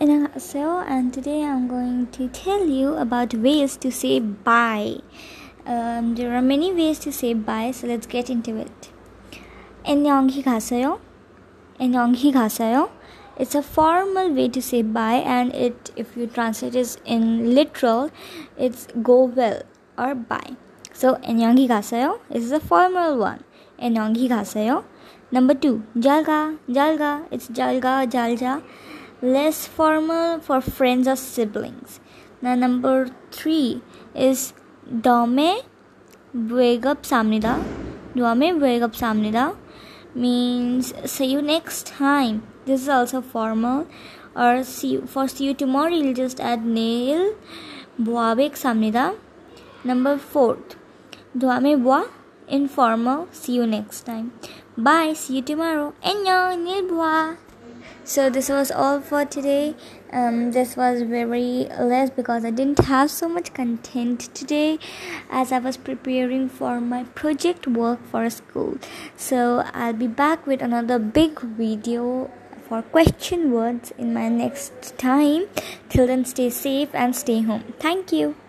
Annyeonghaseyo, and today I'm going to tell you about ways to say bye. There are many ways to say bye, so let's get into it. Annyeonghi gaseyo. Annyeonghi gaseyo. It's a formal way to say bye, and if you translate it in literal, it's go well or bye. So Annyeonghi gaseyo is a formal one. Annyeonghi gaseyo. Number 2, jalga. Jalga. It's jalga or jalja. Less formal for friends or siblings. Now number 3 is Enya Nail Bwabek Samnida. Enya Nail Bwabek Samnida means see you next time. This is also formal, or see you tomorrow. You'll just add Nail Bwabek Samnida. Number 4th, Enya Nail informal. See you next time. Bye. See you tomorrow. Enya Nail Bwabek. So this was all for today. This was very less because I didn't have so much content today as I was preparing for my project work for school. So I'll be back with another big video for question words in my next time. Till then, stay safe and stay home. Thank you.